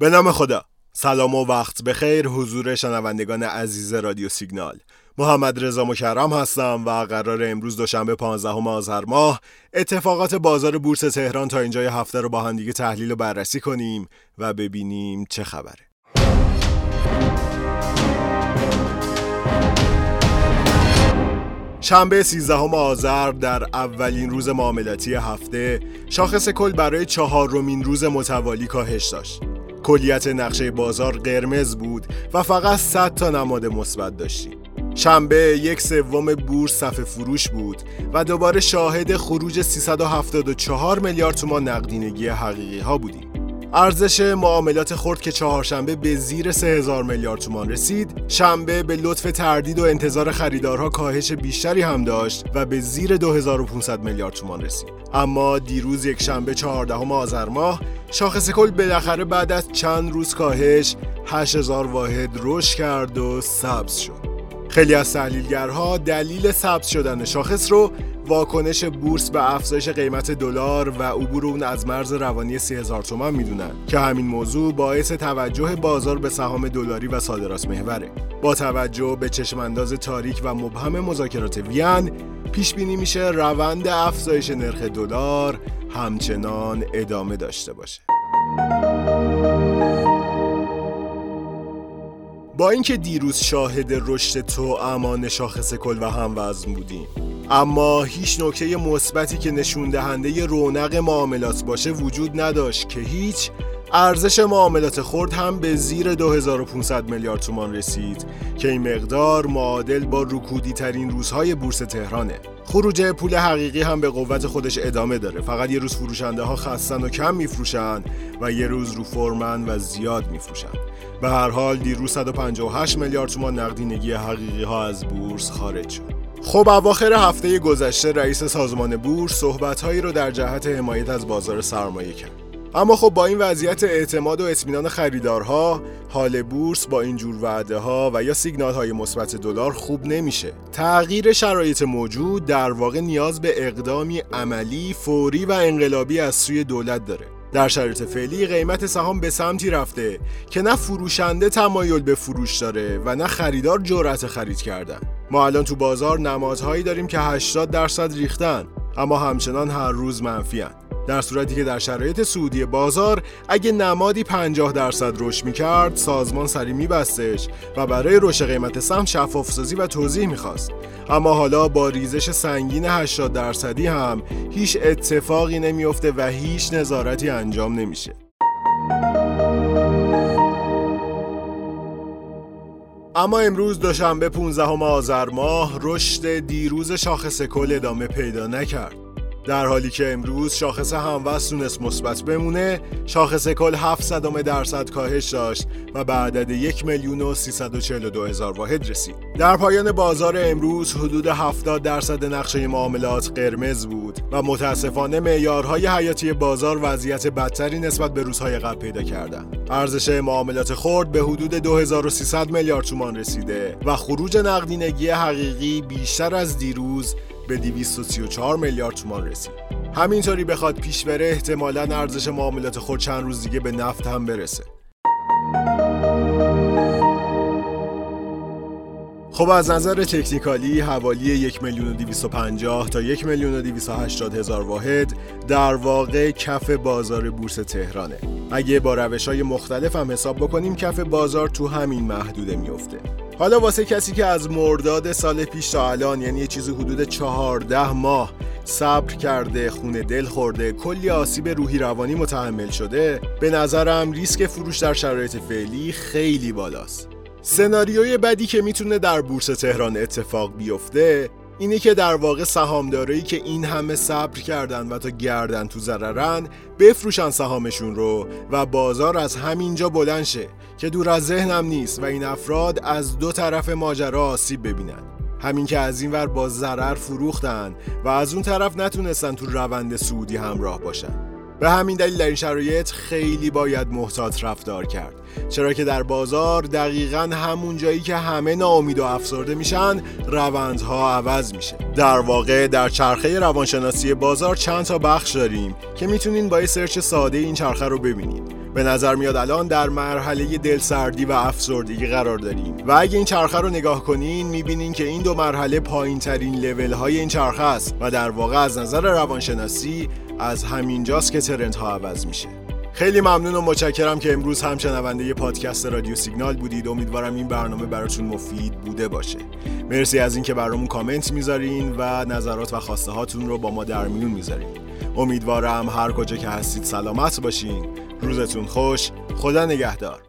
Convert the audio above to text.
به نام خدا. سلام و وقت بخیر حضور شنوندگان عزیز رادیو سیگنال. محمد رضا مشرم هستم و قرار امروز دوشنبه 15 آذر ماه اتفاقات بازار بورس تهران تا اینجای هفته رو با هم دیگه تحلیل و بررسی کنیم و ببینیم چه خبره. شنبه 13 آذر در اولین روز معاملاتی هفته شاخص کل برای چهارمین روز متوالی کاهش داشت. کلیت نقشه بازار قرمز بود و فقط 100 تا نماد مثبت داشتیم. شنبه 1/3 بورس صف فروش بود و دوباره شاهد خروج 374 میلیارد تومان نقدینگی حقیقی ها بودیم. ارزش معاملات خرد که چهارشنبه به زیر 3000 میلیارد تومان رسید، شنبه به لطف تردید و انتظار خریدارها کاهش بیشتری هم داشت و به زیر 2500 میلیارد تومان رسید. اما دیروز یک شنبه 14 آذر ماه شاخص کل بالاخره بعد از چند روز کاهش 8000 واحد رشد کرد و سبز شد. خیلی از تحلیلگرها دلیل سبز شدن شاخص رو واکنش بورس به افزایش قیمت دلار و عبور اون از مرز روانی 30000 تومان میدونن که همین موضوع باعث توجه بازار به سهام دلاری و صادرات محوره. با توجه به چشم انداز تاریک و مبهم مذاکرات وین، پیش بینی میشه روند افزایش نرخ دلار همچنان ادامه داشته باشه. با اینکه دیروز شاهد رشد توامان شاخص کل و هموزن بودیم، اما هیچ نکته مثبتی که نشون دهنده رونق معاملات باشه وجود نداشت که هیچ. ارزش معاملات خرد هم به زیر 2500 میلیارد تومان رسید که این مقدار معادل با رکودی ترین روزهای بورس تهرانه. خروج پول حقیقی هم به قوت خودش ادامه داره، فقط یه روز فروشنده ها خستن و کم میفروشن و یه روز رو فرمن و زیاد میفروشن. به هر حال دیروز 158 میلیارد تومان نقدینگی حقیقی ها از بورس خارج شد. خب اواخر هفته گذشته رئیس سازمان بورس صحبت‌هایی رو در جهت حمایت از بازار سرمایه کرد. اما خب با این وضعیت اعتماد و اطمینان خریدارها، حال بورس با این جور وعده‌ها و یا سیگنال‌های مثبت دلار خوب نمیشه. تغییر شرایط موجود در واقع نیاز به اقدامی عملی، فوری و انقلابی از سوی دولت داره. در شرایط فعلی قیمت سهام به سمتی رفته که نه فروشنده تمایل به فروش داره و نه خریدار جرأت خرید کردن. ما الان تو بازار نمادهایی داریم که 80% ریختن، اما همچنان هر روز منفی‌اند. در صورتی که در شرایط سعودی بازار اگه نمادی 50% رشد می‌کرد، سازمان سری می‌بستش و برای رشد قیمت سهم شفاف‌سازی و توضیح می‌خواست. اما حالا با ریزش سنگین 80% هم هیچ اتفاقی نمی‌افته و هیچ نظارتی انجام نمیشه. اما امروز دوشنبه 15 آذر ماه رشد دیروز شاخص کل ادامه پیدا نکرد. در حالی که امروز شاخص هموزن تونست مثبت بمونه، شاخص کل 0.7% کاهش داشت و به عدد 1,342,000 واحد رسید. در پایان بازار امروز حدود 70% نقشه معاملات قرمز بود و متاسفانه معیارهای حیاتی بازار وضعیت بدتری نسبت به روزهای قبل پیدا کردن. ارزش معاملات خرد به حدود 2300 میلیارد تومان رسیده و خروج نقدینگی حقیقی بیشتر از دیروز به 234 میلیارد تومان رسید. همینطوری بخواد پیش بره احتمالاً ارزش معاملات خرد چند روز دیگه به نفت هم برسه. خب از نظر تکنیکالی حوالی 1,250,000 تا 1,280,000 واحد در واقع کف بازار بورس تهرانه. اگه با روش‌های مختلف هم حساب بکنیم کف بازار تو همین محدوده میفته. حالا واسه کسی که از مرداد سال پیش تا الان، یعنی یه چیزی حدود 14 ماه صبر کرده، خون دل خورده، کلی آسیب روحی روانی متحمل شده، به نظرم ریسک فروش در شرایط فعلی خیلی بالاست. سناریوی بدی که میتونه در بورس تهران اتفاق بیفته اینه که در واقع سهامدارایی که این همه صبر کردن و تا گردن تو ضررن بفروشن سهامشون رو و بازار از همینجا بلند شه که دور از ذهنم نیست و این افراد از دو طرف ماجرا آسیب ببینن. همین که از این ور با ضرر فروختن و از اون طرف نتونستن تو روند صعودی همراه باشن. به همین دلیل در این شرایط خیلی باید محتاط رفتار کرد، چرا که در بازار دقیقاً همون جایی که همه ناامید و افسرده میشن روندها عوض میشه. در واقع در چرخه روانشناسی بازار چند تا بخش داریم که میتونین با یه سرچ ساده این چرخه رو ببینید. به نظر میاد الان در مرحله دلسردی و افسردگی قرار داریم و اگه این چرخه رو نگاه کنین میبینین که این دو مرحله پایین‌ترین لول‌های این چرخه است و در واقع از نظر روانشناسی از همینجاست که ترندها عوض میشه. خیلی ممنون و متشکرم که امروز هم شنونده پادکست رادیو سیگنال بودید. امیدوارم این برنامه براتون مفید بوده باشه. مرسی از اینکه برامون کامنت میذارین و نظرات و خواسته هاتون رو با ما در میون میذارین. امیدوارم هر کجا که هستید سلامت باشین. روزتون خوش. خدا نگهدار.